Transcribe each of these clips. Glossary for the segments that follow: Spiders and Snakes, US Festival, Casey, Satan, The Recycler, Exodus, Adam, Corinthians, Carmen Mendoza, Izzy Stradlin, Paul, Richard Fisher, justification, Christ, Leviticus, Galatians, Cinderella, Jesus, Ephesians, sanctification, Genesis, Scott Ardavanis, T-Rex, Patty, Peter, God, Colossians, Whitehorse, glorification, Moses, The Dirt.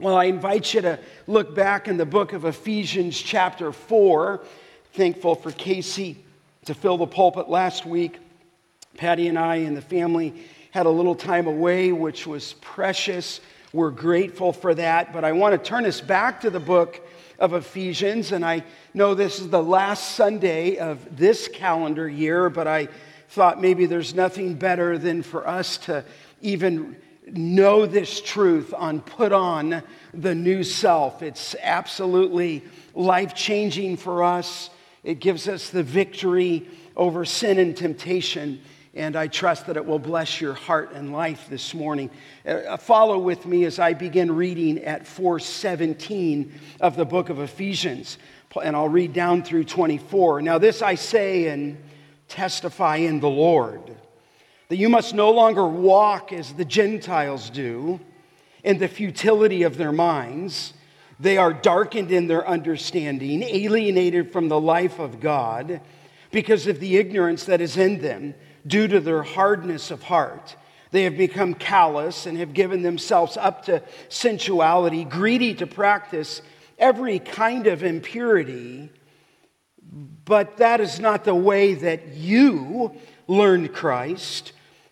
Well, I invite you to look back in the book of Ephesians chapter 4. Thankful for Casey to fill the pulpit last week. Patty and I and the family had a little time away, which was precious. We're grateful for that. But I want to turn us back to the book of Ephesians. And I know this is the last Sunday of this calendar year, but I thought maybe there's nothing better than for us to even know this truth on Put On the New Self. It's absolutely life-changing for us. It gives us the victory over sin and temptation, and I trust that it will bless your heart and life this morning. Follow with me as I begin reading at 4:17 of the book of Ephesians, and I'll read down through 24. Now this I say and testify in the Lord, that you must no longer walk as the Gentiles do in the futility of their minds. They are darkened in their understanding, alienated from the life of God because of the ignorance that is in them due to their hardness of heart. They have become callous and have given themselves up to sensuality, greedy to practice every kind of impurity. But that is not the way that you learned Christ,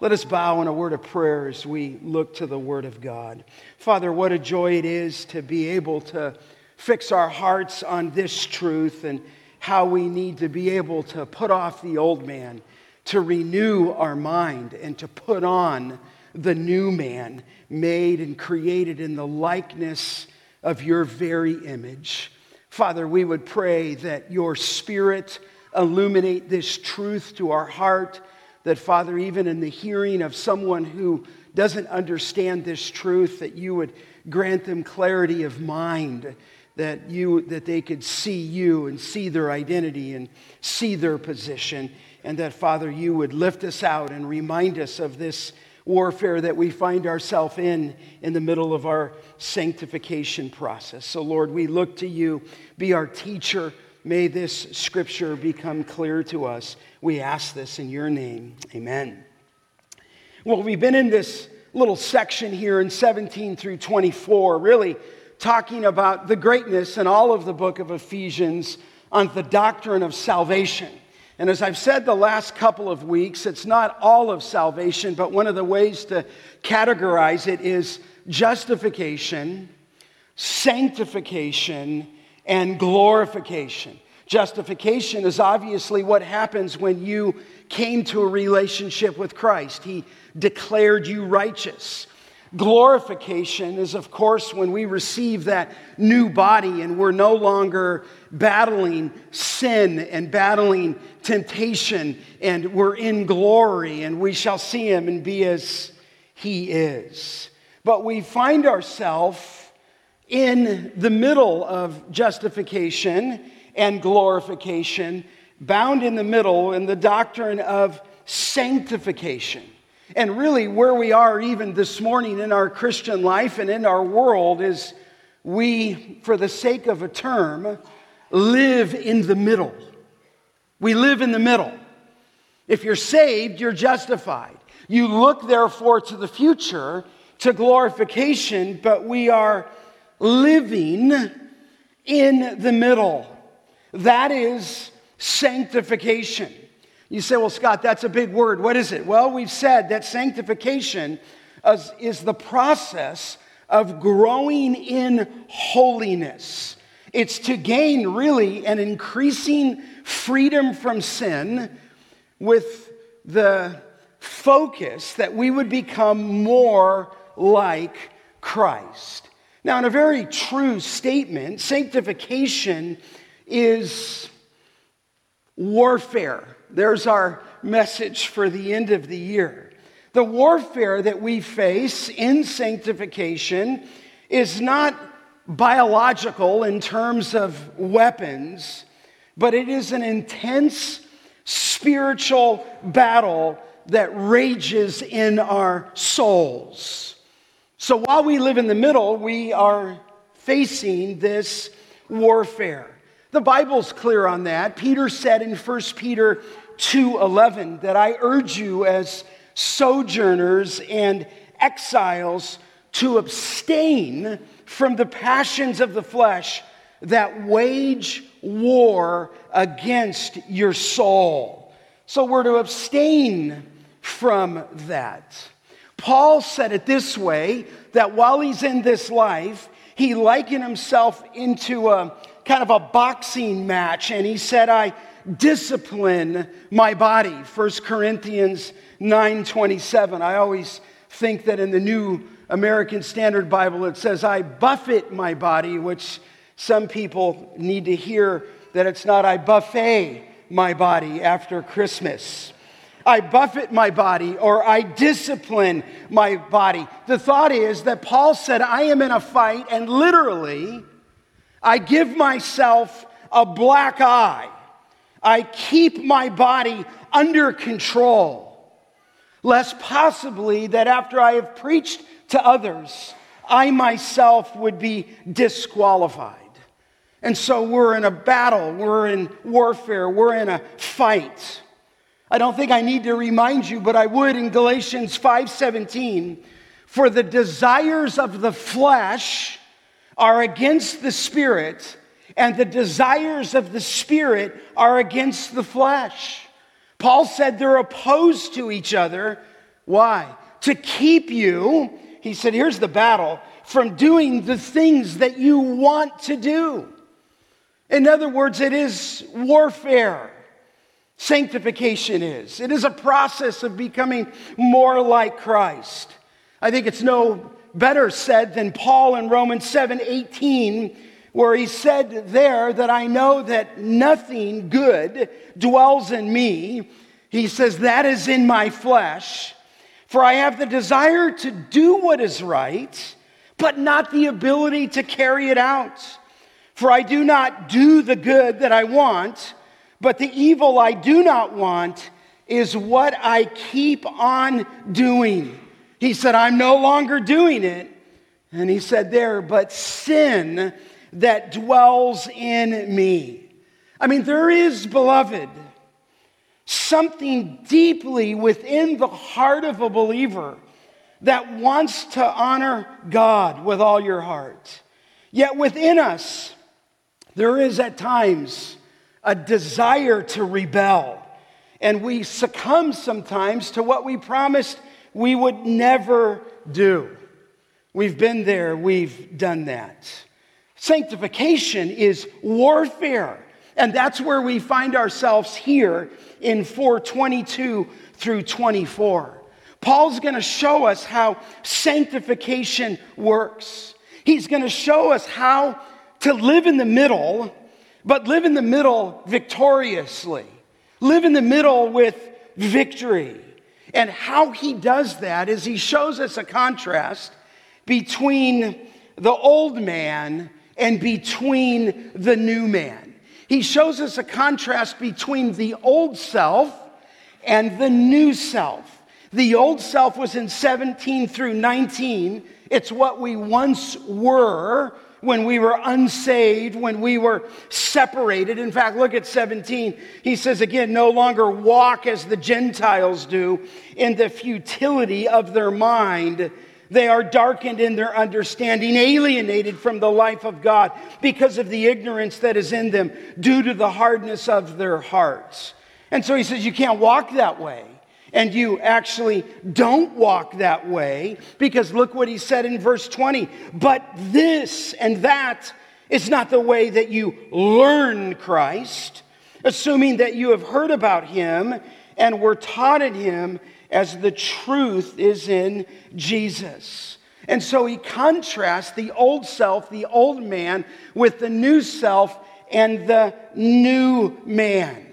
Let us bow in a word of prayer as we look to the Word of God. Father, what a joy it is to be able to fix our hearts on this truth and how we need to be able to put off the old man, to renew our mind, and to put on the new man, made and created in the likeness of your very image. Father, we would pray that your Spirit illuminate this truth to our heart, that, Father, even in the hearing of someone who doesn't understand this truth, that you would grant them clarity of mind, that they could see you and see their identity and see their position, and that, Father, you would lift us out and remind us of this warfare that we find ourselves in the middle of our sanctification process. So, Lord, we look to you. Be our teacher. May this scripture become clear to us. We ask this in your name. Amen. Well, we've been in this little section here in 17 through 24, really talking about the greatness in all of the book of Ephesians on the doctrine of salvation. And as I've said the last couple of weeks, it's not all of salvation, but one of the ways to categorize it is justification, sanctification, and glorification. Justification is obviously what happens when you came to a relationship with Christ. He declared you righteous. Glorification is, of course, when we receive that new body and we're no longer battling sin and battling temptation, and we're in glory and we shall see him and be as he is. But we find ourselves in the middle of justification and glorification, bound in the middle in the doctrine of sanctification. And really where we are even this morning in our Christian life and in our world is we, for the sake of a term, live in the middle. We live in the middle. If you're saved, you're justified. You look, therefore, to the future, to glorification, but we are living in the middle. That is sanctification. You say, well, Scott, that's a big word. What is it? Well, we've said that sanctification is the process of growing in holiness. It's to gain, really, an increasing freedom from sin with the focus that we would become more like Christ. Now, in a very true statement, sanctification is warfare. There's our message for the end of the year. The warfare that we face in sanctification is not biological in terms of weapons, but it is an intense spiritual battle that rages in our souls. So while we live in the middle, we are facing this warfare. The Bible's clear on that. Peter said in 1 Peter 2:11 that I urge you as sojourners and exiles to abstain from the passions of the flesh that wage war against your soul. So we're to abstain from that. Paul said it this way, that while he's in this life, he likened himself into a kind of a boxing match, and he said, I discipline my body. 1 Corinthians 9:27. I always think that in the New American Standard Bible, it says, I buffet my body, which some people need to hear that it's not I buffet my body after Christmas. I buffet my body, or I discipline my body. The thought is that Paul said, I am in a fight, and literally, I give myself a black eye. I keep my body under control, lest possibly that after I have preached to others, I myself would be disqualified. And so we're in a battle, we're in warfare, we're in a fight. I don't think I need to remind you, but I would in Galatians 5:17, for the desires of the flesh are against the spirit, and the desires of the spirit are against the flesh. Paul said they're opposed to each other. Why? To keep you, he said, here's the battle, from doing the things that you want to do. In other words, it is warfare. Sanctification is. It is a process of becoming more like Christ. I think it's no better said than Paul in Romans 7:18, where he said there that I know that nothing good dwells in me. He says, that is in my flesh. For I have the desire to do what is right, but not the ability to carry it out. For I do not do the good that I want, but the evil I do not want is what I keep on doing. He said, I'm no longer doing it. And he said there, but sin that dwells in me. I mean, there is, beloved, something deeply within the heart of a believer that wants to honor God with all your heart. Yet within us, there is at times a desire to rebel. And we succumb sometimes to what we promised we would never do. We've been there, we've done that. Sanctification is warfare. And that's where we find ourselves here in 4:22 through 24. Paul's going to show us how sanctification works. He's going to show us how to live in the middle, but live in the middle victoriously. Live in the middle with victory. And how he does that is he shows us a contrast between the old man and between the new man. He shows us a contrast between the old self and the new self. The old self was in 17 through 19. It's what we once were when we were unsaved, when we were separated. In fact, look at 17. He says again, no longer walk as the Gentiles do in the futility of their mind. They are darkened in their understanding, alienated from the life of God because of the ignorance that is in them due to the hardness of their hearts. And so he says, you can't walk that way. And you actually don't walk that way because look what he said in verse 20. But this and that is not the way that you learn Christ, assuming that you have heard about him and were taught in him as the truth is in Jesus. And so he contrasts the old self, the old man, with the new self and the new man.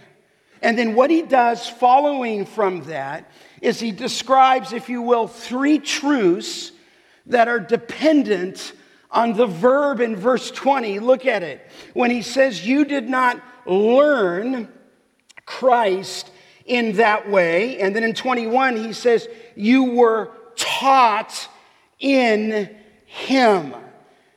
And then what he does following from that is he describes, if you will, three truths that are dependent on the verb in verse 20, look at it. When he says, you did not learn Christ in that way. And then in 21, he says, you were taught in him.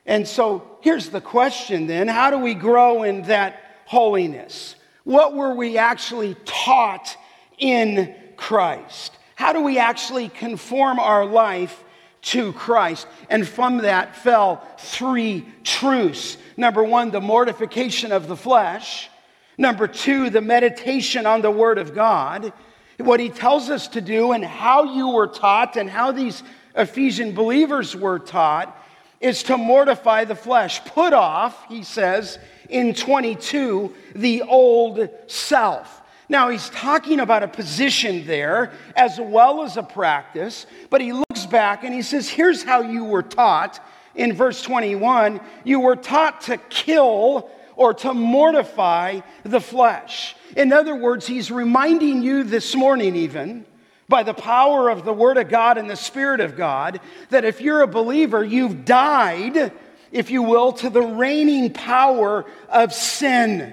And so here's the question then. How do we grow in that holiness? What were we actually taught in Christ? How do we actually conform our life to Christ? And from that fell three truths. Number one, the mortification of the flesh. Number two, the meditation on the Word of God. What he tells us to do and how you were taught and how these Ephesian believers were taught is to mortify the flesh. Put off, he says, in 22, the old self. Now, he's talking about a position there as well as a practice, but he looks back and he says, here's how you were taught. In verse 21, you were taught to kill or to mortify the flesh. In other words, he's reminding you this morning even, by the power of the Word of God and the Spirit of God, that if you're a believer, you've died, if you will, to the reigning power of sin.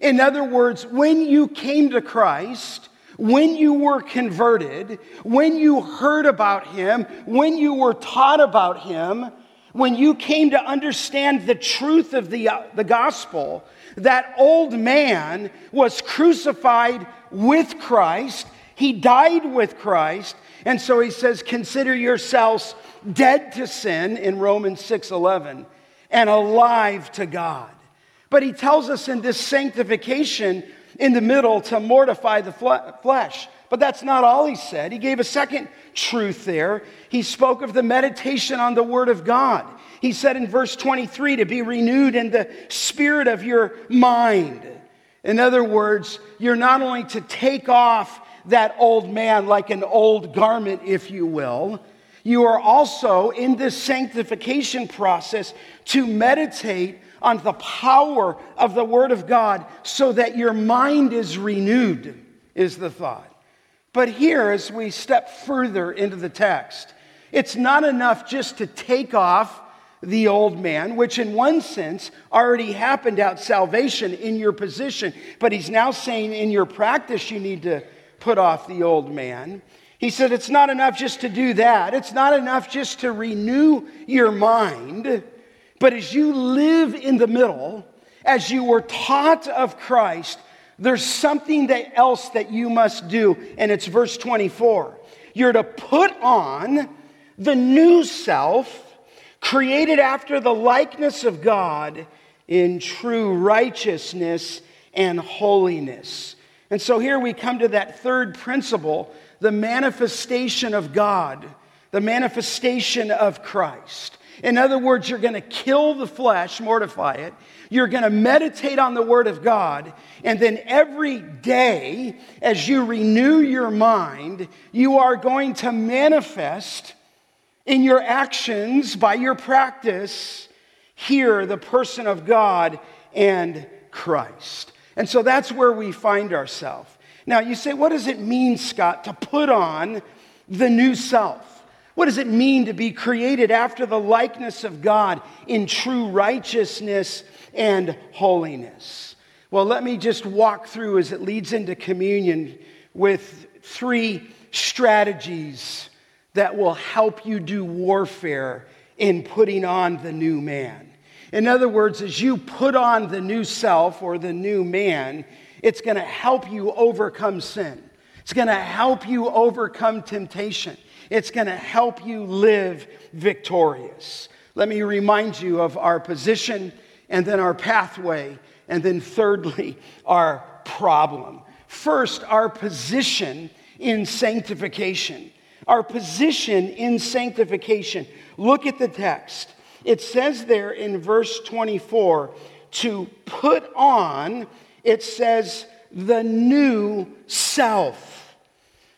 In other words, when you came to Christ, when you were converted, when you heard about him, when you were taught about him, when you came to understand the truth of the gospel, that old man was crucified with Christ. He died with Christ. And so he says, consider yourselves dead to sin in Romans 6:11 and alive to God. But he tells us in this sanctification in the middle to mortify the flesh. But that's not all he said. He gave a second truth there. He spoke of the meditation on the Word of God. He said in verse 23 to be renewed in the spirit of your mind. In other words, you're not only to take off that old man like an old garment, if you will, you are also in this sanctification process to meditate on the power of the Word of God so that your mind is renewed, is the thought. But here, as we step further into the text, it's not enough just to take off the old man, which in one sense already happened at salvation in your position, but he's now saying in your practice you need to put off the old man. He said it's not enough just to do that. It's not enough just to renew your mind. But as you live in the middle, as you were taught of Christ, there's something else that you must do, and it's verse 24. You're to put on the new self, created after the likeness of God in true righteousness and holiness. And so here we come to that third principle, the manifestation of God, the manifestation of Christ. In other words, you're going to kill the flesh, mortify it. You're going to meditate on the Word of God. And then every day, as you renew your mind, you are going to manifest in your actions, by your practice, here the person of God and Christ. And so that's where we find ourselves. Now, you say, what does it mean, Scott, to put on the new self? What does it mean to be created after the likeness of God in true righteousness and holiness? Well, let me just walk through as it leads into communion with three strategies that will help you do warfare in putting on the new man. In other words, as you put on the new self or the new man, it's going to help you overcome sin. It's going to help you overcome temptation. It's going to help you live victorious. Let me remind you of our position, and then our pathway, and then thirdly, our problem. First, our position in sanctification. Our position in sanctification. Look at the text. It says there in verse 24, to put on, it says, the new self.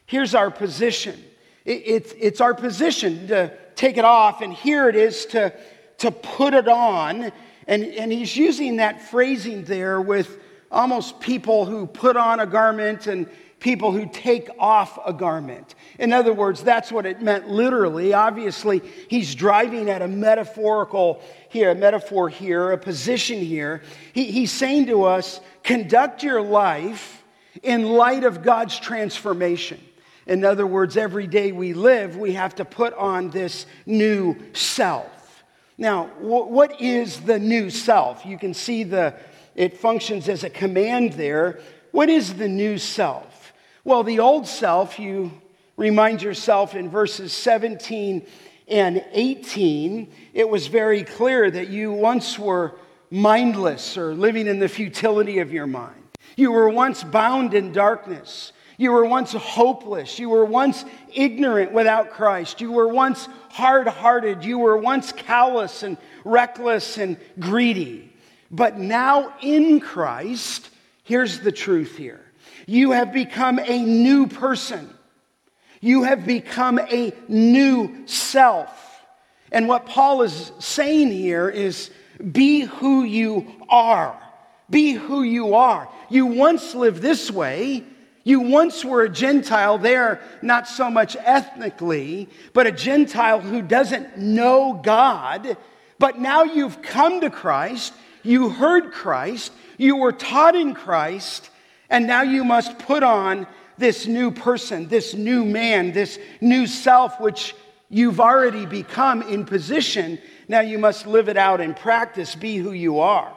Here's our position. It's our position to take it off, and here it is to put it on. And he's using that phrasing there with almost people who put on a garment and people who take off a garment. In other words, that's what it meant literally. Obviously, he's driving at a metaphor here, a position here. He's saying to us, conduct your life in light of God's transformation. In other words, every day we live, we have to put on this new self. Now, what is the new self? You can see it functions as a command there. What is the new self? Well, the old self, you remind yourself in verses 17 and 18, it was very clear that you once were mindless or living in the futility of your mind. You were once bound in darkness. You were once hopeless. You were once ignorant without Christ. You were once hard-hearted. You were once callous and reckless and greedy. But now in Christ, here's the truth here. You have become a new person. You have become a new self. And what Paul is saying here is, be who you are. Be who you are. You once lived this way. You once were a Gentile there, not so much ethnically, but a Gentile who doesn't know God. But now you've come to Christ, you heard Christ, you were taught in Christ, and now you must put on this new person, this new man, this new self, which you've already become in position. Now you must live it out in practice, be who you are.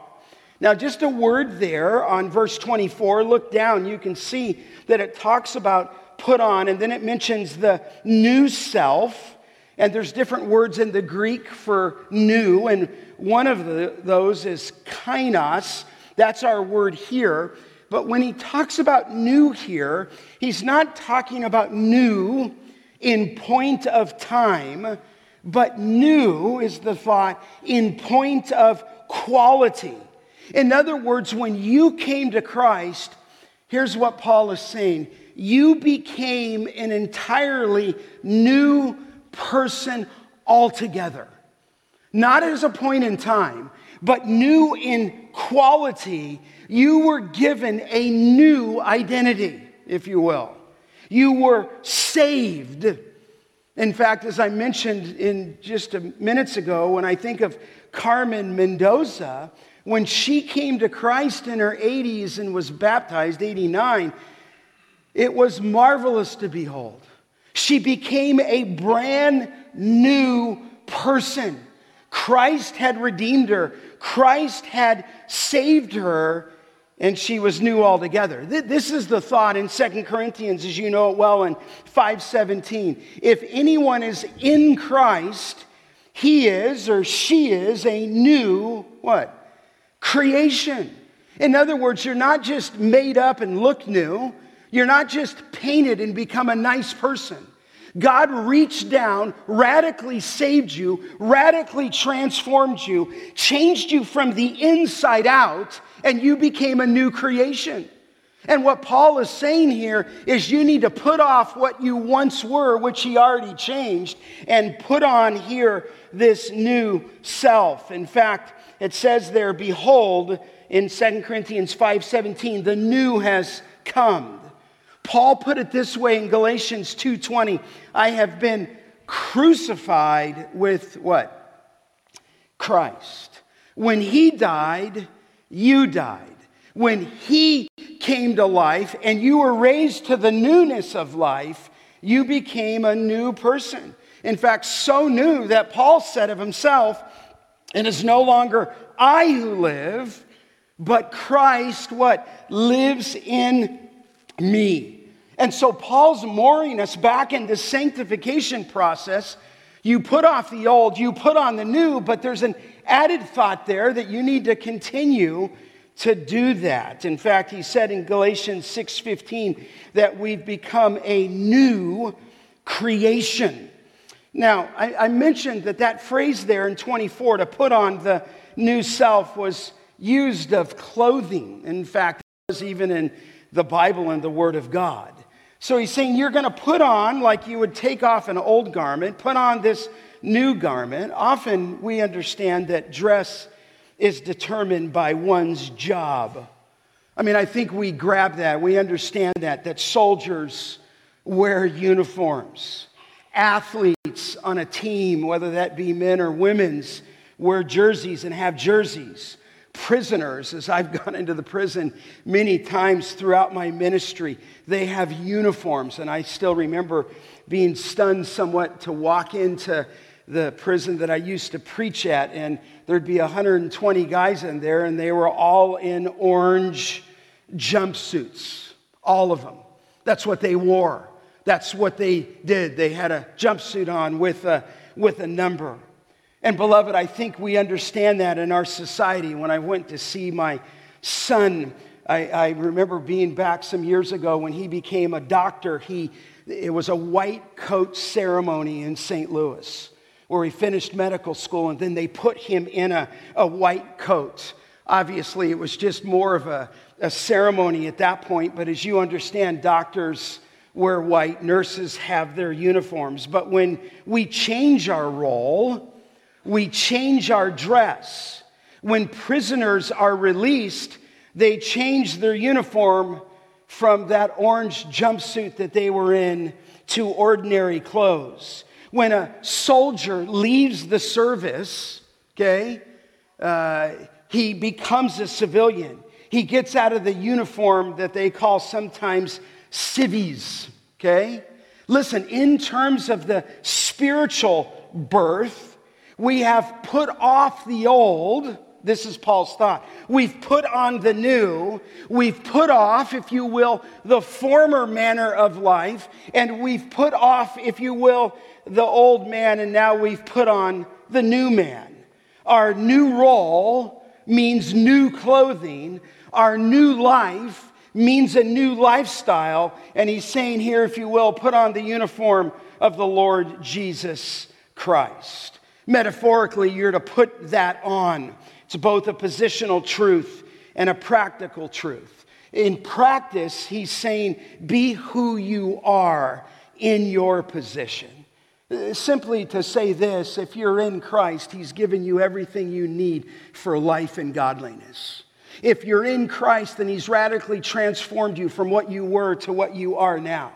Now, just a word there on verse 24, look down, you can see that it talks about put on, and then it mentions the new self, and there's different words in the Greek for new, and one of those is kainos, that's our word here, but when he talks about new here, he's not talking about new in point of time, but new is the thought in point of quality. In other words, when you came to Christ, here's what Paul is saying. You became an entirely new person altogether. Not as a point in time, but new in quality. You were given a new identity, if you will. You were saved. In fact, as I mentioned in just minutes ago, when I think of Carmen Mendoza, when she came to Christ in her 80s and was baptized, 89, it was marvelous to behold. She became a brand new person. Christ had redeemed her. Christ had saved her, and she was new altogether. This is the thought in 2 Corinthians, as you know it well, in 5:17. If anyone is in Christ, he is or she is a new what? Creation. In other words, you're not just made up and look new. You're not just painted and become a nice person. God reached down, radically saved you, radically transformed you, changed you from the inside out, and you became a new creation. And what Paul is saying here is you need to put off what you once were, which he already changed, and put on here this new self. In fact, it says there, behold, in 2 Corinthians 5:17, the new has come. Paul put it this way in Galatians 2:20, I have been crucified with what? Christ. When he died, you died. When he came to life and you were raised to the newness of life, you became a new person. In fact, so new that Paul said of himself, it is no longer I who live, but Christ, what? Lives in me. And so Paul's mooring us back in the sanctification process. You put off the old, you put on the new, but there's an added thought there that you need to continue to do that. In fact, he said in Galatians 6:15 that we've become a new creation. Now, I mentioned that phrase there in 24, to put on the new self, was used of clothing. In fact, it was even in the Bible and the Word of God. So he's saying you're going to put on, like you would take off an old garment, put on this new garment. Often we understand that dress is determined by one's job. I mean, I think we grab that. We understand that soldiers wear uniforms. Athletes on a team, whether that be men or women's, wear jerseys and have jerseys. Prisoners, as I've gone into the prison many times throughout my ministry, they have uniforms. And I still remember being stunned somewhat to walk into the prison that I used to preach at, and there'd be 120 guys in there, and they were all in orange jumpsuits, all of them. That's what they wore. That's what they did. They had a jumpsuit on with a number. And beloved, I think we understand that in our society. When I went to see my son, I remember being back some years ago when he became a doctor. It was a white coat ceremony in St. Louis where he finished medical school, and then they put him in a white coat. Obviously, it was just more of a ceremony at that point, but as you understand, doctors wear white, nurses have their uniforms. But when we change our role, we change our dress. When prisoners are released, they change their uniform from that orange jumpsuit that they were in to ordinary clothes. When a soldier leaves the service, he becomes a civilian. He gets out of the uniform that they call sometimes civies, okay? Listen, in terms of the spiritual birth, we have put off the old. This is Paul's thought. We've put on the new. We've put off, if you will, the former manner of life. And we've put off, if you will, the old man. And now we've put on the new man. Our new role means new clothing. Our new life means a new lifestyle. And he's saying here, if you will, put on the uniform of the Lord Jesus Christ. Metaphorically, you're to put that on. It's both a positional truth and a practical truth. In practice, he's saying, be who you are in your position. Simply to say this, if you're in Christ, he's given you everything you need for life and godliness. If you're in Christ, then he's radically transformed you from what you were to what you are now.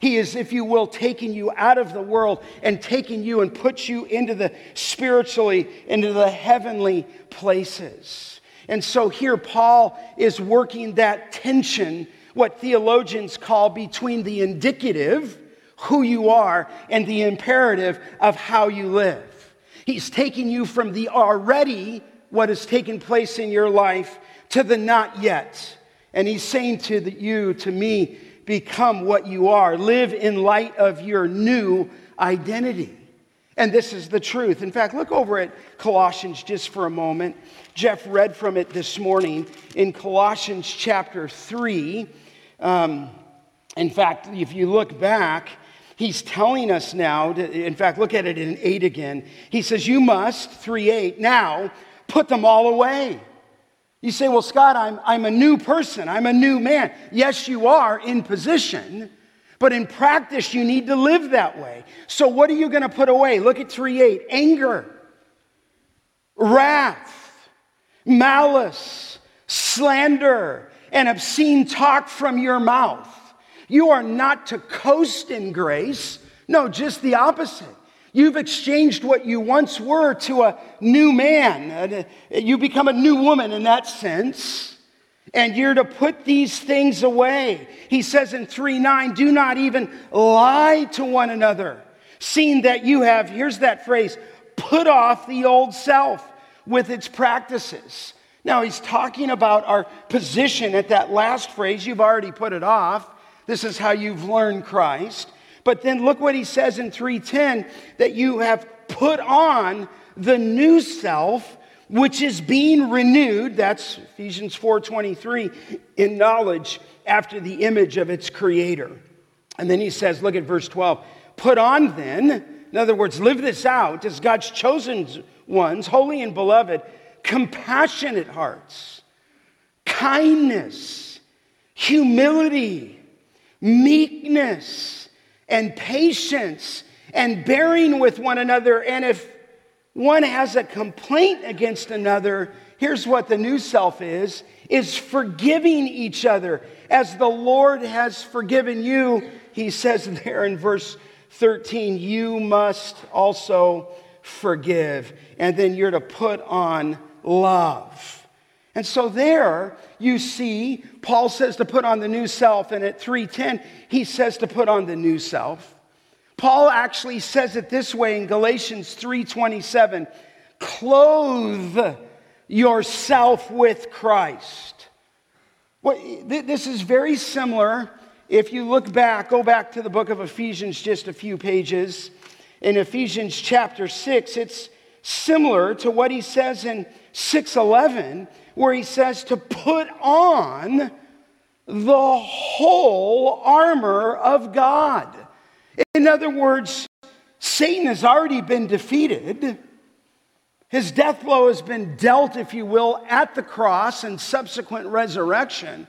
He is, if you will, taking you out of the world and taking you and put you into the heavenly places. And so here Paul is working that tension, what theologians call between the indicative, who you are, and the imperative of how you live. He's taking you from the already, what has taken place in your life, to the not yet. And he's saying to me, become what you are. Live in light of your new identity. And this is the truth. In fact, look over at Colossians just for a moment. Jeff read from it this morning in Colossians chapter 3. In fact, if you look back, he's telling us now, in fact, look at it in 8 again. He says, you must, 3:8, now put them all away. You say, well, Scott, I'm a new person. I'm a new man. Yes, you are in position, but in practice, you need to live that way. So what are you going to put away? Look at 3:8. Anger, wrath, malice, slander, and obscene talk from your mouth. You are not to coast in grace. No, just the opposite. You've exchanged what you once were to a new man. You become a new woman in that sense. And you're to put these things away. He says in 3:9, do not even lie to one another, seeing that you have, here's that phrase, put off the old self with its practices. Now he's talking about our position at that last phrase. You've already put it off. This is how you've learned Christ. But then look what he says in 3:10, that you have put on the new self, which is being renewed, that's Ephesians 4:23, in knowledge after the image of its creator. And then he says, look at verse 12, put on then, in other words, live this out as God's chosen ones, holy and beloved, compassionate hearts, kindness, humility, meekness, and patience, and bearing with one another, and if one has a complaint against another, here's what the new self is forgiving each other. As the Lord has forgiven you, he says there in verse 13, you must also forgive. And then you're to put on love. And so there you see, Paul says to put on the new self, and at 3:10, he says to put on the new self. Paul actually says it this way in Galatians 3:27, clothe yourself with Christ. This is very similar. If you look back, go back to the book of Ephesians just a few pages. In Ephesians chapter 6, it's similar to what he says in 6:11, where he says to put on the whole armor of God. In other words, Satan has already been defeated. His death blow has been dealt, if you will, at the cross and subsequent resurrection.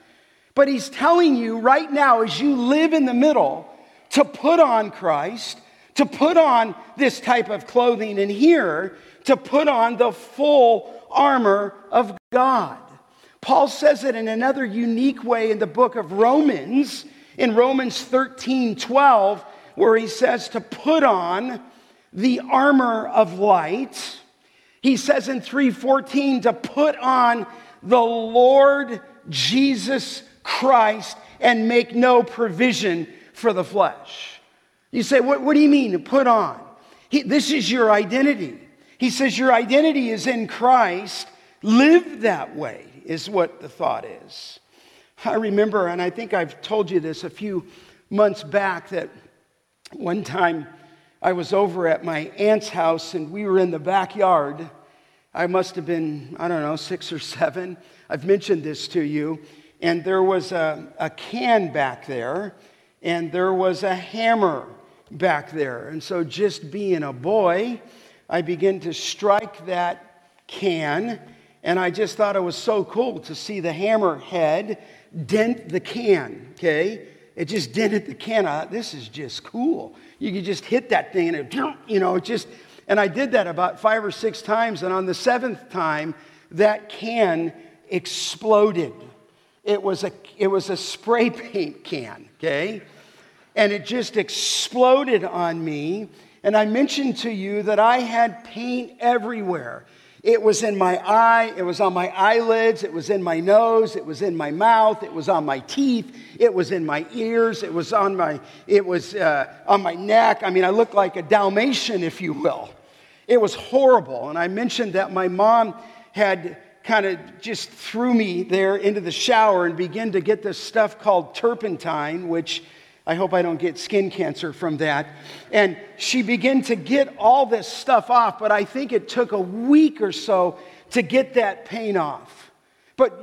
But he's telling you right now, as you live in the middle, to put on Christ, to put on this type of clothing, and here, to put on the full armor of God. Paul says it in another unique way in the book of Romans, in Romans 13:12, where he says to put on the armor of light. He says in 3:14 to put on the Lord Jesus Christ and make no provision for the flesh. You say, what do you mean to put on? This is your identity. He says your identity is in Christ. Live that way is what the thought is. I remember, and I think I've told you this a few months back, that one time I was over at my aunt's house and we were in the backyard. I must have been, 6 or 7. I've mentioned this to you. And there was a can back there and there was a hammer back there. And so just being a boy, I began to strike that can, and I just thought it was so cool to see the hammer head dent the can, okay? It just dented the can. I thought, this is just cool. You could just hit that thing, and it, and I did that about 5 or 6 times, and on the 7th time, that can exploded. It was a spray paint can, okay? And it just exploded on me. And I mentioned to you that I had paint everywhere. It was in my eye, it was on my eyelids, it was in my nose, it was in my mouth, it was on my teeth, it was in my ears, it was on my neck. I mean, I looked like a Dalmatian, if you will. It was horrible. And I mentioned that my mom had kind of just threw me there into the shower and began to get this stuff called turpentine, which I hope I don't get skin cancer from that. And she began to get all this stuff off, but I think it took a week or so to get that paint off. But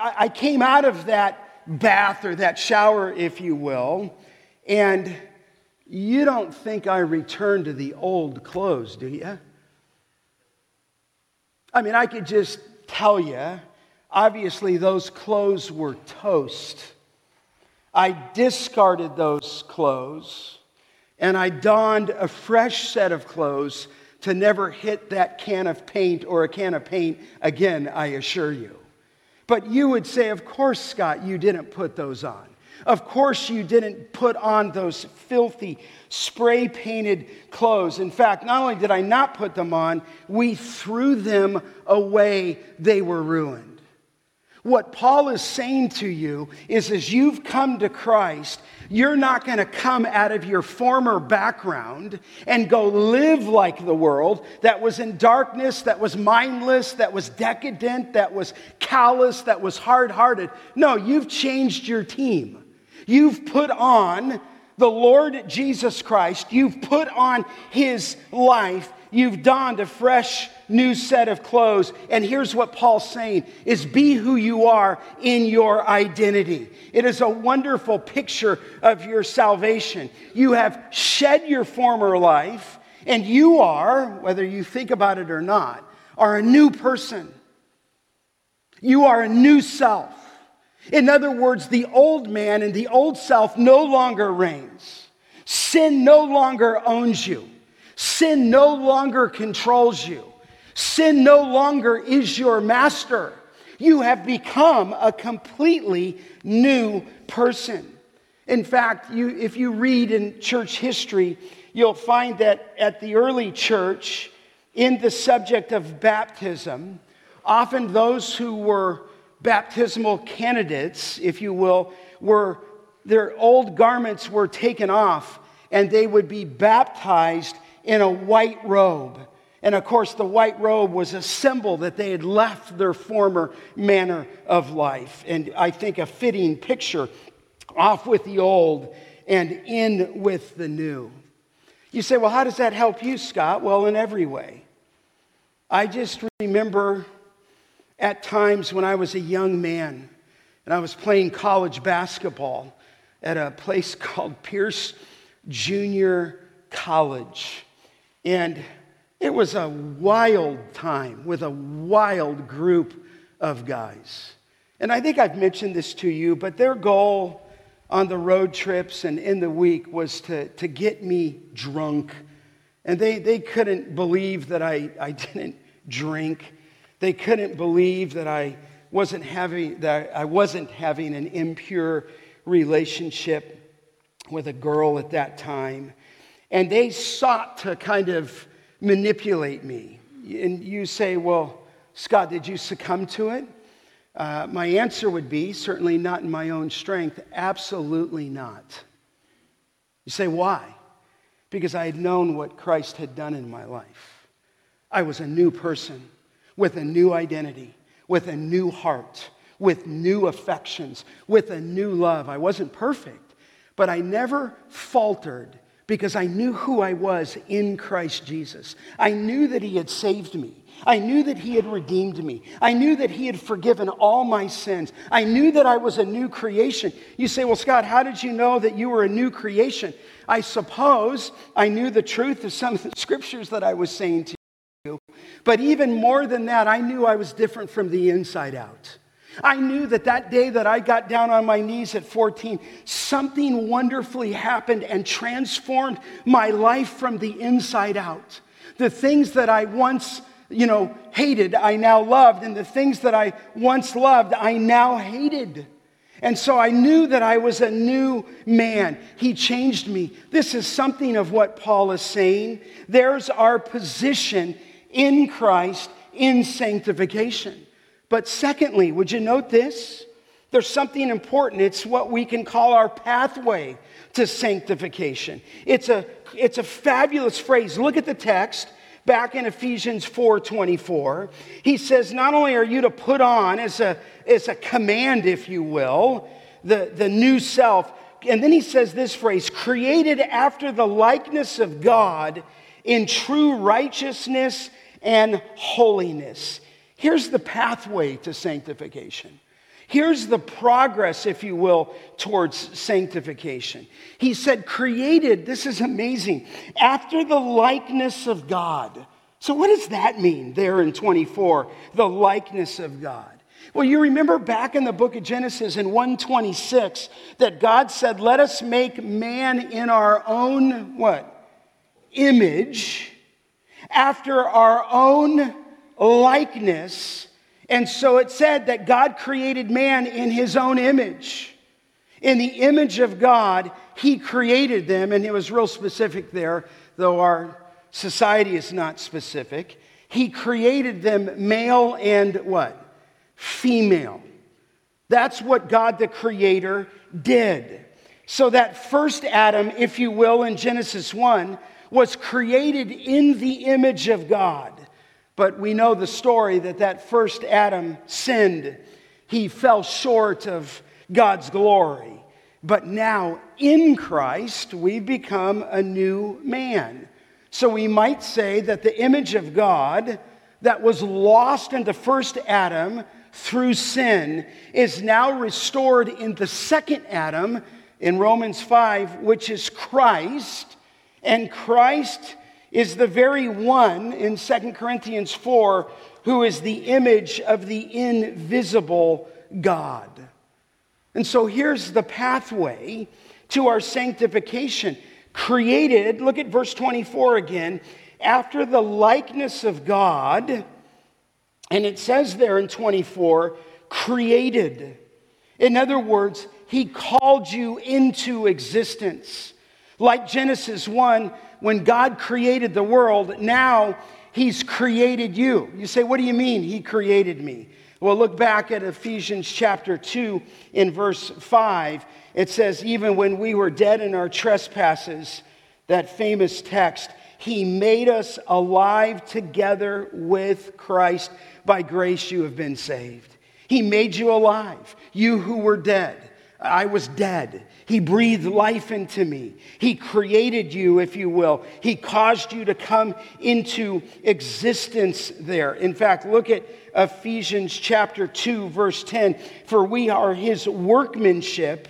I came out of that bath or that shower, if you will, and you don't think I returned to the old clothes, do you? I mean, I could just tell you, obviously those clothes were toast. I discarded those clothes, and I donned a fresh set of clothes to never hit that can of paint or a can of paint again, I assure you. But you would say, of course, Scott, you didn't put those on. Of course you didn't put on those filthy, spray-painted clothes. In fact, not only did I not put them on, we threw them away. They were ruined. What Paul is saying to you is as you've come to Christ, you're not going to come out of your former background and go live like the world that was in darkness, that was mindless, that was decadent, that was callous, that was hard-hearted. No, you've changed your team. You've put on the Lord Jesus Christ. You've put on his life. You've donned a fresh new set of clothes. And here's what Paul's saying is be who you are in your identity. It is a wonderful picture of your salvation. You have shed your former life and you are, whether you think about it or not, are a new person. You are a new self. In other words, the old man and the old self no longer reigns. Sin no longer owns you. Sin no longer controls you. Sin no longer is your master. You have become a completely new person. In fact, if you read in church history, you'll find that at the early church, in the subject of baptism, often those who were baptismal candidates, if you will, their old garments were taken off and they would be baptized in a white robe. And of course, the white robe was a symbol that they had left their former manner of life. And I think a fitting picture, off with the old and in with the new. You say, well, how does that help you, Scott? Well, in every way. I just remember at times when I was a young man and I was playing college basketball at a place called Pierce Junior College. And it was a wild time with a wild group of guys. And I think I've mentioned this to you, but their goal on the road trips and in the week was to get me drunk. And they couldn't believe that I didn't drink. They couldn't believe that I wasn't having an impure relationship with a girl at that time. And they sought to kind of manipulate me. And you say, well, Scott, did you succumb to it? My answer would be, certainly not in my own strength, absolutely not. You say, why? Because I had known what Christ had done in my life. I was a new person with a new identity, with a new heart, with new affections, with a new love. I wasn't perfect, but I never faltered because I knew who I was in Christ Jesus. I knew that He had saved me. I knew that He had redeemed me. I knew that He had forgiven all my sins. I knew that I was a new creation. You say, well, Scott, how did you know that you were a new creation? I suppose I knew the truth of some of the scriptures that I was saying to you. But even more than that, I knew I was different from the inside out. I knew that day that I got down on my knees at 14, something wonderfully happened and transformed my life from the inside out. The things that I once hated, I now loved, and the things that I once loved, I now hated. And so I knew that I was a new man. He changed me. This is something of what Paul is saying. There's our position in Christ in sanctification. But secondly, would you note this? There's something important. It's what we can call our pathway to sanctification. It's a fabulous phrase. Look at the text. Back in Ephesians 4:24, he says, not only are you to put on as a command, if you will, the new self, and then he says this phrase, created after the likeness of God in true righteousness and holiness. Here's the pathway to sanctification. Here's the progress, if you will, towards sanctification. He said, created, this is amazing, after the likeness of God. So what does that mean there in 24, the likeness of God? Well, you remember back in the book of Genesis in 1:26 that God said, let us make man in our own, image, after our own likeness. And so it said that God created man in His own image. In the image of God, He created them, and it was real specific there, though our society is not specific. He created them male and female. That's what God the Creator did. So that first Adam, if you will, in Genesis 1, was created in the image of God. But we know the story that first Adam sinned. He fell short of God's glory. But now in Christ, we become a new man. So we might say that the image of God that was lost in the first Adam through sin is now restored in the second Adam in Romans 5, which is Christ. And Christ is the very one in 2 Corinthians 4 who is the image of the invisible God. And so here's the pathway to our sanctification. Created, look at verse 24 again, after the likeness of God, and it says there in 24, created. In other words, he called you into existence. Like Genesis 1, when God created the world, now he's created you. You say, what do you mean he created me? Well, look back at Ephesians chapter 2 in verse 5. It says, even when we were dead in our trespasses, that famous text, he made us alive together with Christ. By grace you have been saved. He made you alive, you who were dead. I was dead. He breathed life into me. He created you, if you will. He caused you to come into existence there. In fact, look at Ephesians chapter 2, verse 10. For we are his workmanship,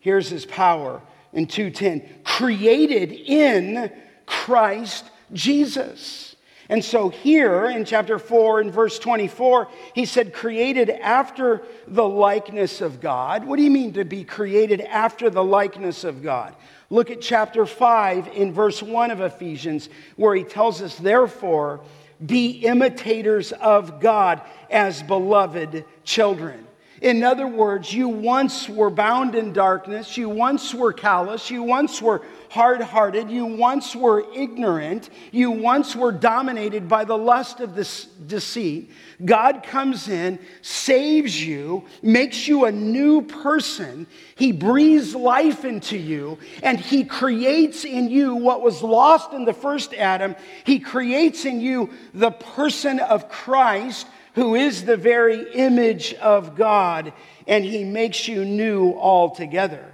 here's his power in 2:10, created in Christ Jesus. And so here in chapter 4 in verse 24, he said, created after the likeness of God. What do you mean to be created after the likeness of God? Look at chapter 5 in verse 1 of Ephesians, where he tells us, therefore, be imitators of God as beloved children. In other words, you once were bound in darkness, you once were callous, you once were hard-hearted, you once were ignorant, you once were dominated by the lust of this deceit. God comes in, saves you, makes you a new person. He breathes life into you, and he creates in you what was lost in the first Adam. He creates in you the person of Christ, who is the very image of God, and he makes you new altogether.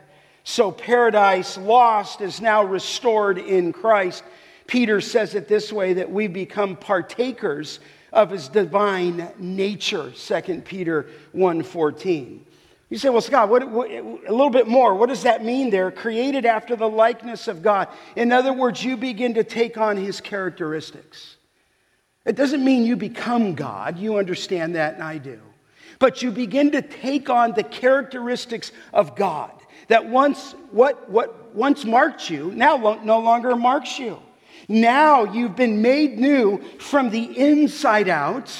So paradise lost is now restored in Christ. Peter says it this way, that we become partakers of his divine nature, 2 Peter 1:14. You say, well, Scott, a little bit more. What does that mean there? Created after the likeness of God. In other words, you begin to take on his characteristics. It doesn't mean you become God. You understand that, and I do. But you begin to take on the characteristics of God that once marked you, now no longer marks you. Now you've been made new from the inside out.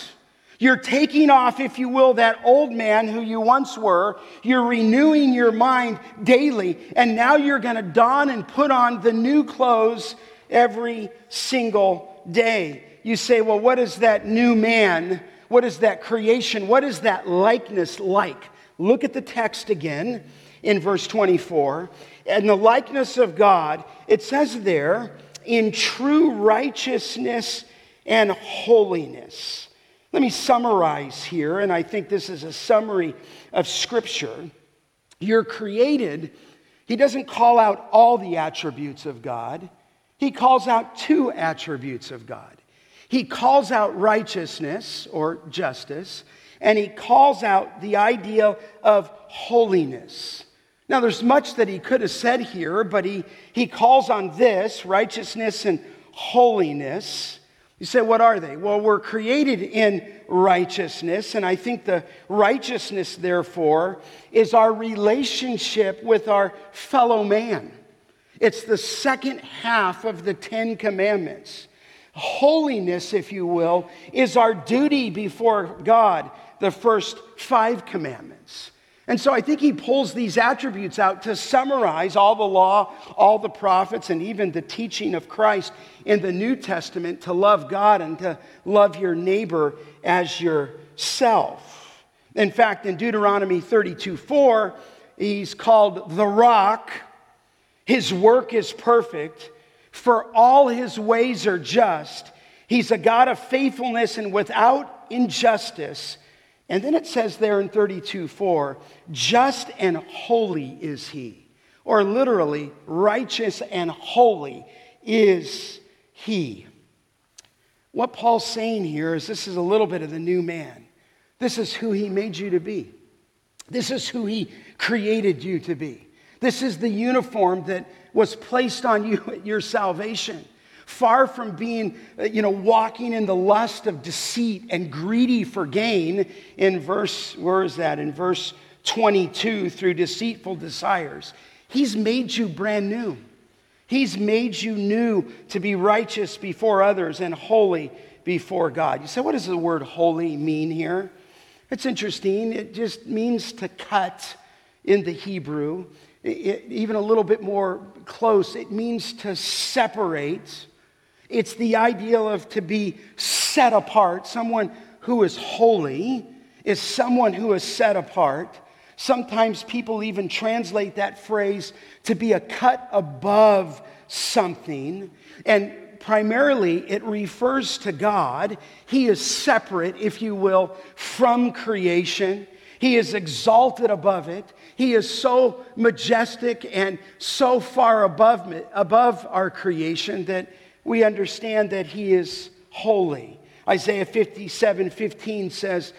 You're taking off, if you will, that old man who you once were. You're renewing your mind daily, and now you're going to don and put on the new clothes every single day. You say, well, what is that new man? What is that creation? What is that likeness like? Look at the text again in verse 24. And the likeness of God, it says there, in true righteousness and holiness. Let me summarize here, and I think this is a summary of Scripture. You're created. He doesn't call out all the attributes of God. He calls out two attributes of God. He calls out righteousness or justice, and he calls out the idea of holiness. Now, there's much that he could have said here, but he calls on this, righteousness and holiness. You say, what are they? Well, we're created in righteousness, and I think the righteousness, therefore, is our relationship with our fellow man. It's the second half of the Ten Commandments. Holiness, if you will, is our duty before God, the first five commandments. And so I think he pulls these attributes out to summarize all the law, all the prophets, and even the teaching of Christ in the New Testament to love God and to love your neighbor as yourself. In fact, in Deuteronomy 32:4, he's called the rock. His work is perfect. For all his ways are just. He's a God of faithfulness and without injustice. And then it says there in 32:4, just and holy is he. Or literally, righteous and holy is he. What Paul's saying here is this is a little bit of the new man. This is who he made you to be. This is who he created you to be. This is the uniform that was placed on you at your salvation. Far from being, walking in the lust of deceit and greedy for gain, in verse 22, through deceitful desires. He's made you brand new. He's made you new to be righteous before others and holy before God. You say, what does the word holy mean here? It's interesting. It just means to cut in the Hebrew. It, even a little bit more close, it means to separate. It's the idea of to be set apart. Someone who is holy is someone who is set apart. Sometimes people even translate that phrase to be a cut above something. And primarily, it refers to God. He is separate, if you will, from creation. He is exalted above it. He is so majestic and so far above our creation that we understand that he is holy. Isaiah 57:15 says,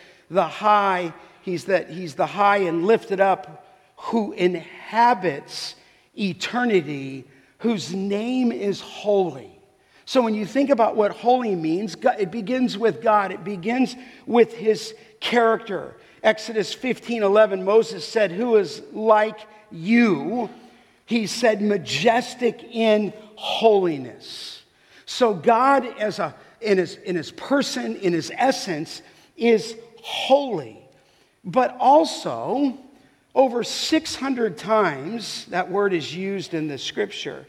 He's the high and lifted up, who inhabits eternity, whose name is holy. So when you think about what holy means, it begins with God. It begins with his character. Exodus 15:11, Moses said, who is like you? He said, majestic in holiness. So God, in his person, in his essence, is holy. But also, over 600 times that word is used in the scripture.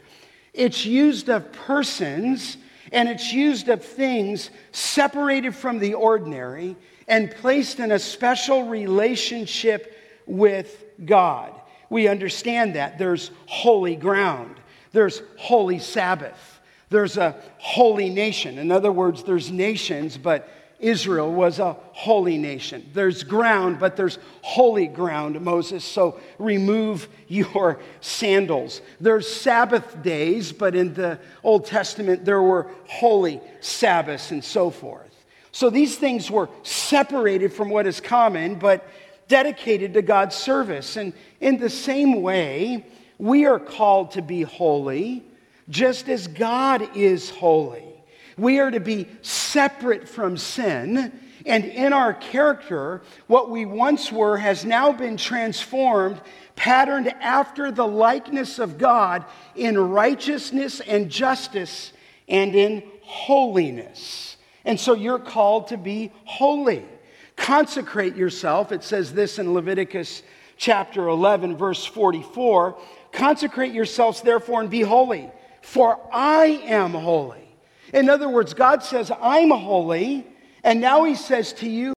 It's used of persons, and it's used of things separated from the ordinary and placed in a special relationship with God. We understand that. There's holy ground. There's holy Sabbath. There's a holy nation. In other words, there's nations, but Israel was a holy nation. There's ground, but there's holy ground, Moses, so remove your sandals. There's Sabbath days, but in the Old Testament, there were holy Sabbaths and so forth. So these things were separated from what is common, but dedicated to God's service. And in the same way, we are called to be holy, just as God is holy. We are to be separate from sin, and in our character, what we once were has now been transformed, patterned after the likeness of God in righteousness and justice and in holiness. And so you're called to be holy. Consecrate yourself. It says this in Leviticus chapter 11, verse 44. Consecrate yourselves, therefore, and be holy, for I am holy. In other words, God says, I'm holy, and now he says to you,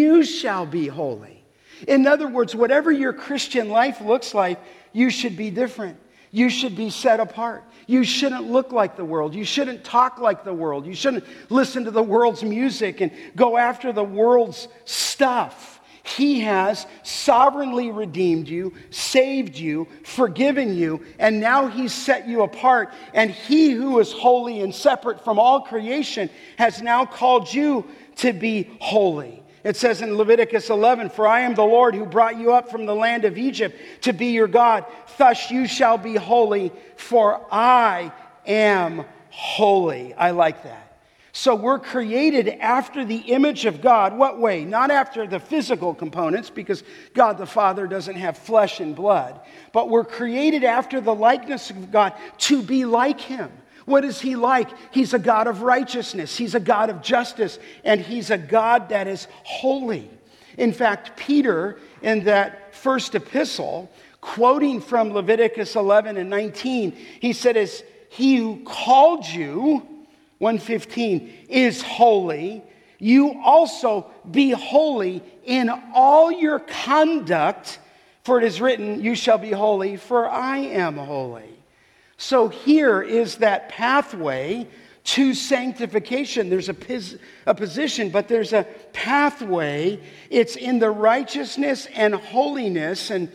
you shall be holy. In other words, whatever your Christian life looks like, you should be different. You should be set apart. You shouldn't look like the world. You shouldn't talk like the world. You shouldn't listen to the world's music and go after the world's stuff. He has sovereignly redeemed you, saved you, forgiven you, and now he's set you apart. And he who is holy and separate from all creation has now called you to be holy. It says in Leviticus 11, for I am the Lord who brought you up from the land of Egypt to be your God. Thus you shall be holy, for I am holy. I like that. So we're created after the image of God. What way? Not after the physical components, because God the Father doesn't have flesh and blood. But we're created after the likeness of God to be like him. What is he like? He's a God of righteousness. He's a God of justice. And he's a God that is holy. In fact, Peter, in that first epistle, quoting from Leviticus 11 and 19, he said, as he who called you, 1:15, is holy, you also be holy in all your conduct, for it is written, you shall be holy, for I am holy. So here is that pathway to sanctification. There's a position, but there's a pathway. It's in the righteousness and holiness. And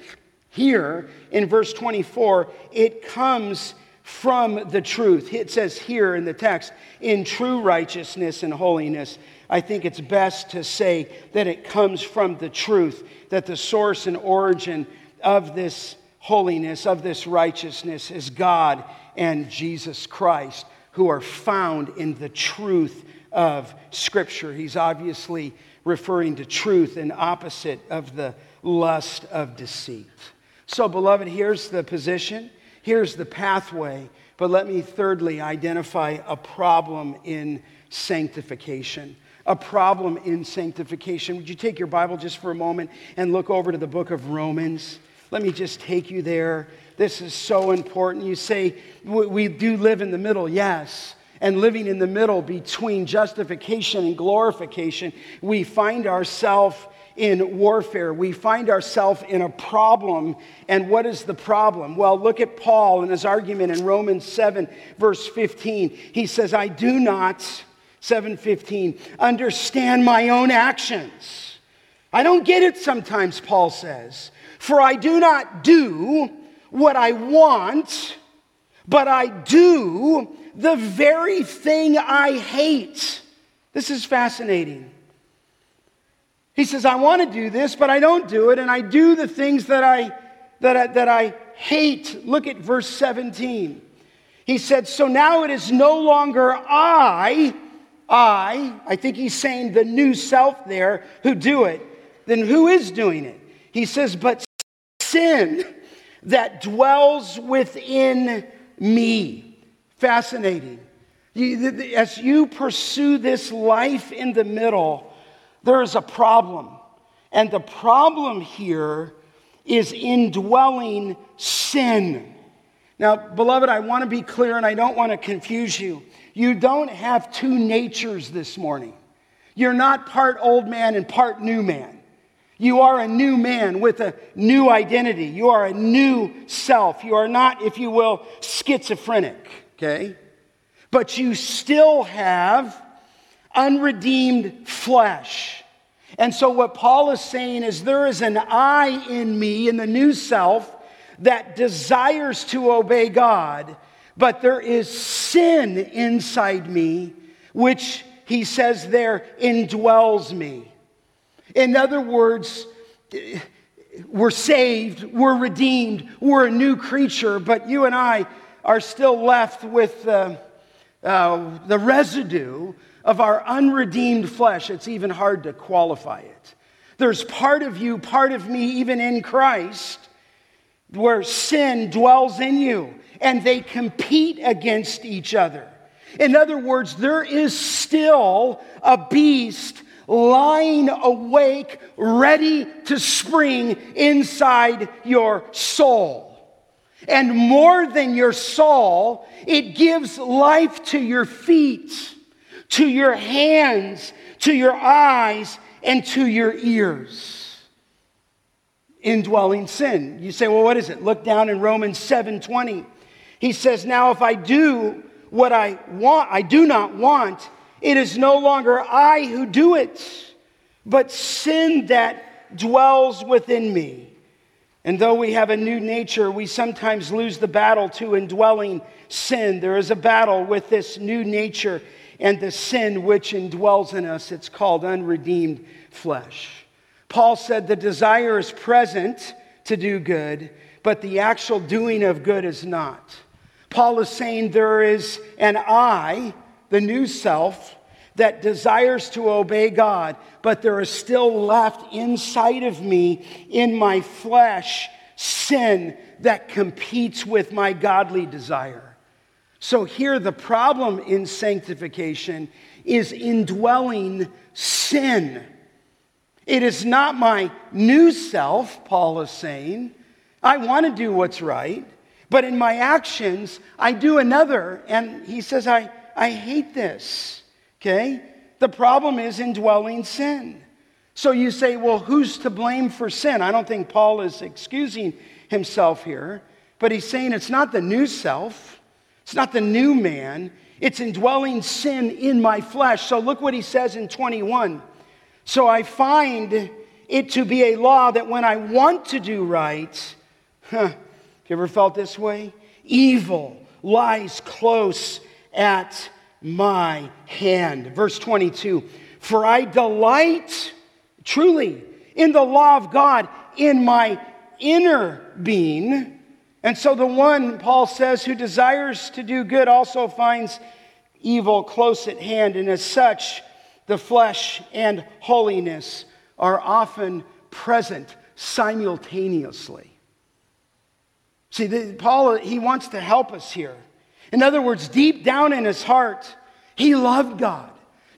here in verse 24, it comes from the truth. It says here in the text, in true righteousness and holiness. I think it's best to say that it comes from the truth, that the source and origin of this holiness, of this righteousness, is God and Jesus Christ, who are found in the truth of Scripture. He's obviously referring to truth and opposite of the lust of deceit. So, beloved, here's the position. Here's the pathway But let me thirdly identify a problem in sanctification. A problem in sanctification. Would you take your Bible just for a moment and look over to the book of Romans? Let me just take you there. This is so important. You say, we do live in the middle, yes. And living in the middle between justification and glorification, we find ourselves in warfare. We find ourselves in a problem. And what is the problem? Well, look at Paul and his argument in Romans 7, verse 15. He says, I do not, 7:15, understand my own actions. I don't get it sometimes, Paul says. For I do not do what I want, but I do the very thing I hate. This is fascinating. He says, I want to do this, but I don't do it, and I do the things that I hate. Look at verse 17. He said, so now it is no longer I think he's saying the new self there, who do it. Then who is doing it? He says, but sin that dwells within me. Fascinating. As you pursue this life in the middle, there is a problem. And the problem here is indwelling sin. Now, beloved, I want to be clear and I don't want to confuse you. You don't have two natures this morning. You're not part old man and part new man. You are a new man with a new identity. You are a new self. You are not, if you will, schizophrenic, okay? But you still have unredeemed flesh. And so what Paul is saying is there is an I in me, in the new self, that desires to obey God, but there is sin inside me, which he says there indwells me. In other words, we're saved, we're redeemed, we're a new creature, but you and I are still left with the residue of our unredeemed flesh. It's even hard to qualify it. There's part of you, part of me, even in Christ, where sin dwells in you, and they compete against each other. In other words, there is still a beast lying awake, ready to spring inside your soul. And more than your soul, it gives life to your feet, to your hands, to your eyes, and to your ears. Indwelling sin. You say, well, what is it? Look down in Romans 7:20. He says, now if I do what I want, I do not want, it is no longer I who do it, but sin that dwells within me. And though we have a new nature, we sometimes lose the battle to indwelling sin. There is a battle with this new nature and the sin which indwells in us. It's called unredeemed flesh. Paul said the desire is present to do good, but the actual doing of good is not. Paul is saying there is an I, the new self, that desires to obey God, but there is still left inside of me, in my flesh, sin that competes with my godly desire. So here the problem in sanctification is indwelling sin. It is not my new self, Paul is saying. I want to do what's right, but in my actions, I do another. And he says, I hate this, okay? The problem is indwelling sin. So you say, well, who's to blame for sin? I don't think Paul is excusing himself here, but he's saying it's not the new self. It's not the new man. It's indwelling sin in my flesh. So look what he says in 21. So I find it to be a law that when I want to do right, have you ever felt this way? Evil lies close at my hand. Verse 22, for I delight truly in the law of God in my inner being. And so the one, Paul says, who desires to do good also finds evil close at hand, and as such, the flesh and holiness are often present simultaneously. See, Paul, he wants to help us here. In other words, deep down in his heart, he loved God.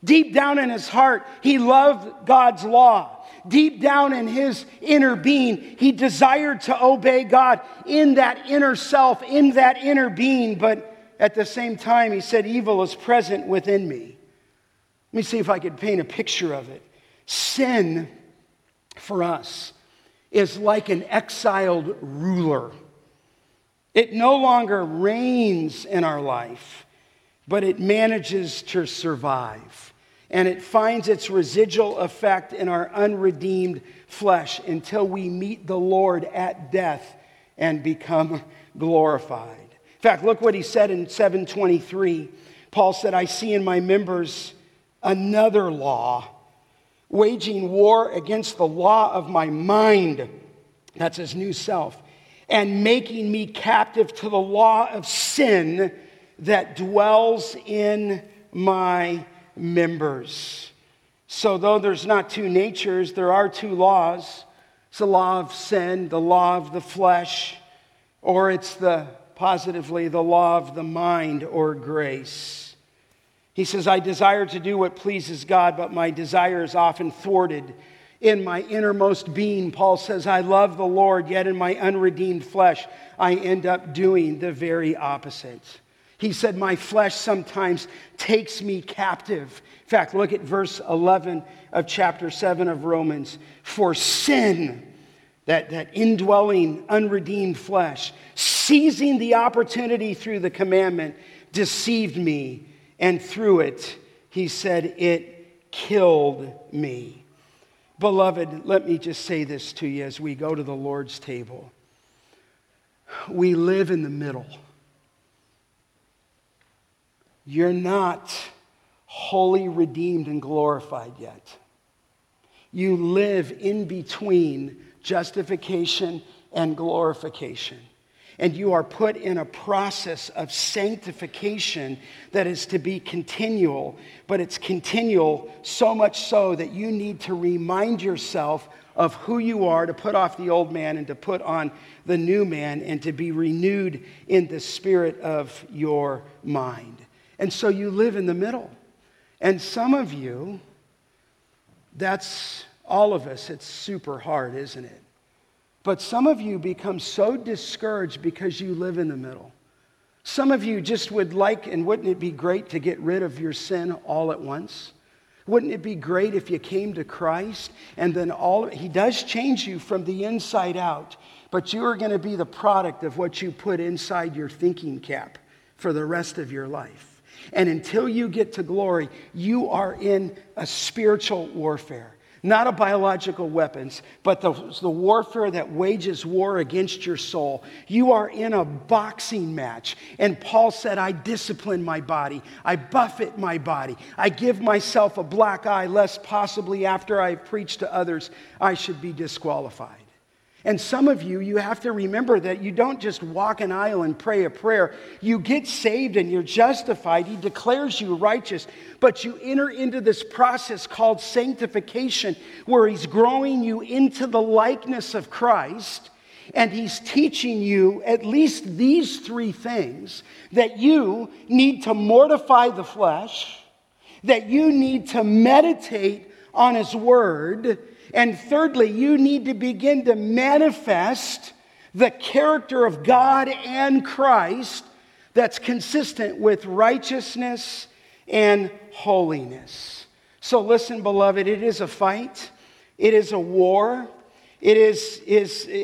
Deep down in his heart, he loved God's law. Deep down in his inner being, he desired to obey God in that inner self, in that inner being. But at the same time, he said, evil is present within me. Let me see if I could paint a picture of it. Sin, for us, is like an exiled ruler. It no longer reigns in our life, but it manages to survive. And it finds its residual effect in our unredeemed flesh until we meet the Lord at death and become glorified. In fact, look what he said in 7:23. Paul said, I see in my members another law, waging war against the law of my mind, that's his new self, and making me captive to the law of sin that dwells in my members. So though there's not two natures, there are two laws. It's the law of sin, the law of the flesh, or it's the law of the mind or grace. He says, I desire to do what pleases God, but my desire is often thwarted. In my innermost being, Paul says, I love the Lord, yet in my unredeemed flesh, I end up doing the very opposite. He said, my flesh sometimes takes me captive. In fact, look at verse 11 of chapter 7 of Romans. For sin, that indwelling, unredeemed flesh, seizing the opportunity through the commandment, deceived me. And through it, he said, it killed me. Beloved, let me just say this to you as we go to the Lord's table. We live in the middle. You're not wholly redeemed and glorified yet. You live in between justification and glorification. And you are put in a process of sanctification that is to be continual, but it's continual so much so that you need to remind yourself of who you are, to put off the old man and to put on the new man and to be renewed in the spirit of your mind. And so you live in the middle. And some of you, that's all of us, it's super hard, isn't it? But some of you become so discouraged because you live in the middle. Some of you just would like, and wouldn't it be great to get rid of your sin all at once? Wouldn't it be great if you came to Christ and then He does change you from the inside out, but you are going to be the product of what you put inside your thinking cap for the rest of your life. And until you get to glory, you are in a spiritual warfare. Not a biological weapons, but the warfare that wages war against your soul. You are in a boxing match. And Paul said, I discipline my body. I buffet my body. I give myself a black eye, lest possibly after I've preached to others, I should be disqualified. And some of you have to remember that you don't just walk an aisle and pray a prayer. You get saved and you're justified. He declares you righteous. But you enter into this process called sanctification, where he's growing you into the likeness of Christ. And he's teaching you at least these three things: that you need to mortify the flesh, that you need to meditate on his word, and thirdly, you need to begin to manifest the character of God and Christ that's consistent with righteousness and holiness. So listen, beloved, it is a fight. It is a war. It is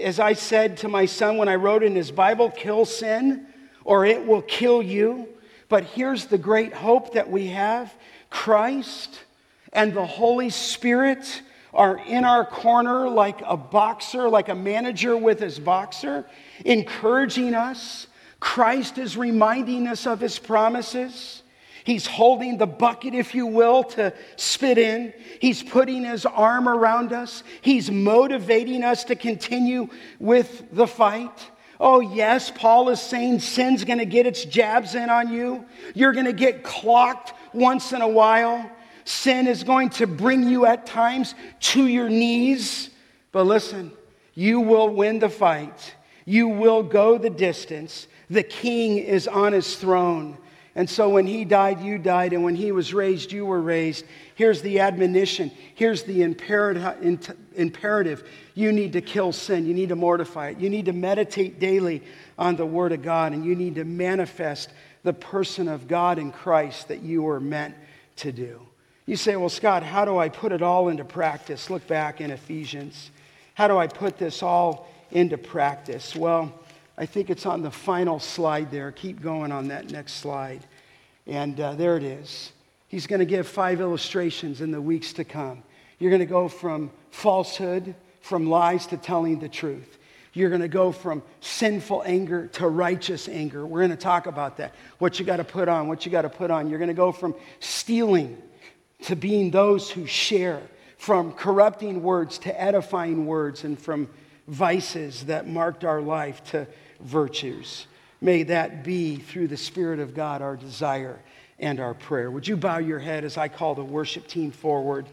as I said to my son when I wrote in his Bible, kill sin or it will kill you. But here's the great hope that we have. Christ and the Holy Spirit are in our corner like a boxer, like a manager with his boxer, encouraging us. Christ is reminding us of his promises. He's holding the bucket, if you will, to spit in. He's putting his arm around us. He's motivating us to continue with the fight. Oh, yes, Paul is saying sin's going to get its jabs in on you. You're going to get clocked once in a while. Sin is going to bring you at times to your knees. But listen, you will win the fight. You will go the distance. The king is on his throne. And so when he died, you died. And when he was raised, you were raised. Here's the admonition. Here's the imperative. You need to kill sin. You need to mortify it. You need to meditate daily on the Word of God. And you need to manifest the person of God in Christ that you were meant to do. You say, well, Scott, how do I put it all into practice? Look back in Ephesians. How do I put this all into practice? Well, I think it's on the final slide there. Keep going on that next slide. And there it is. He's going to give 5 illustrations in the weeks to come. You're going to go from falsehood, from lies to telling the truth. You're going to go from sinful anger to righteous anger. We're going to talk about that. What you got to put on, what you got to put on. You're going to go from stealing to being those who share, from corrupting words to edifying words, and from vices that marked our life to virtues. May that be, through the Spirit of God, our desire and our prayer. Would you bow your head as I call the worship team forward?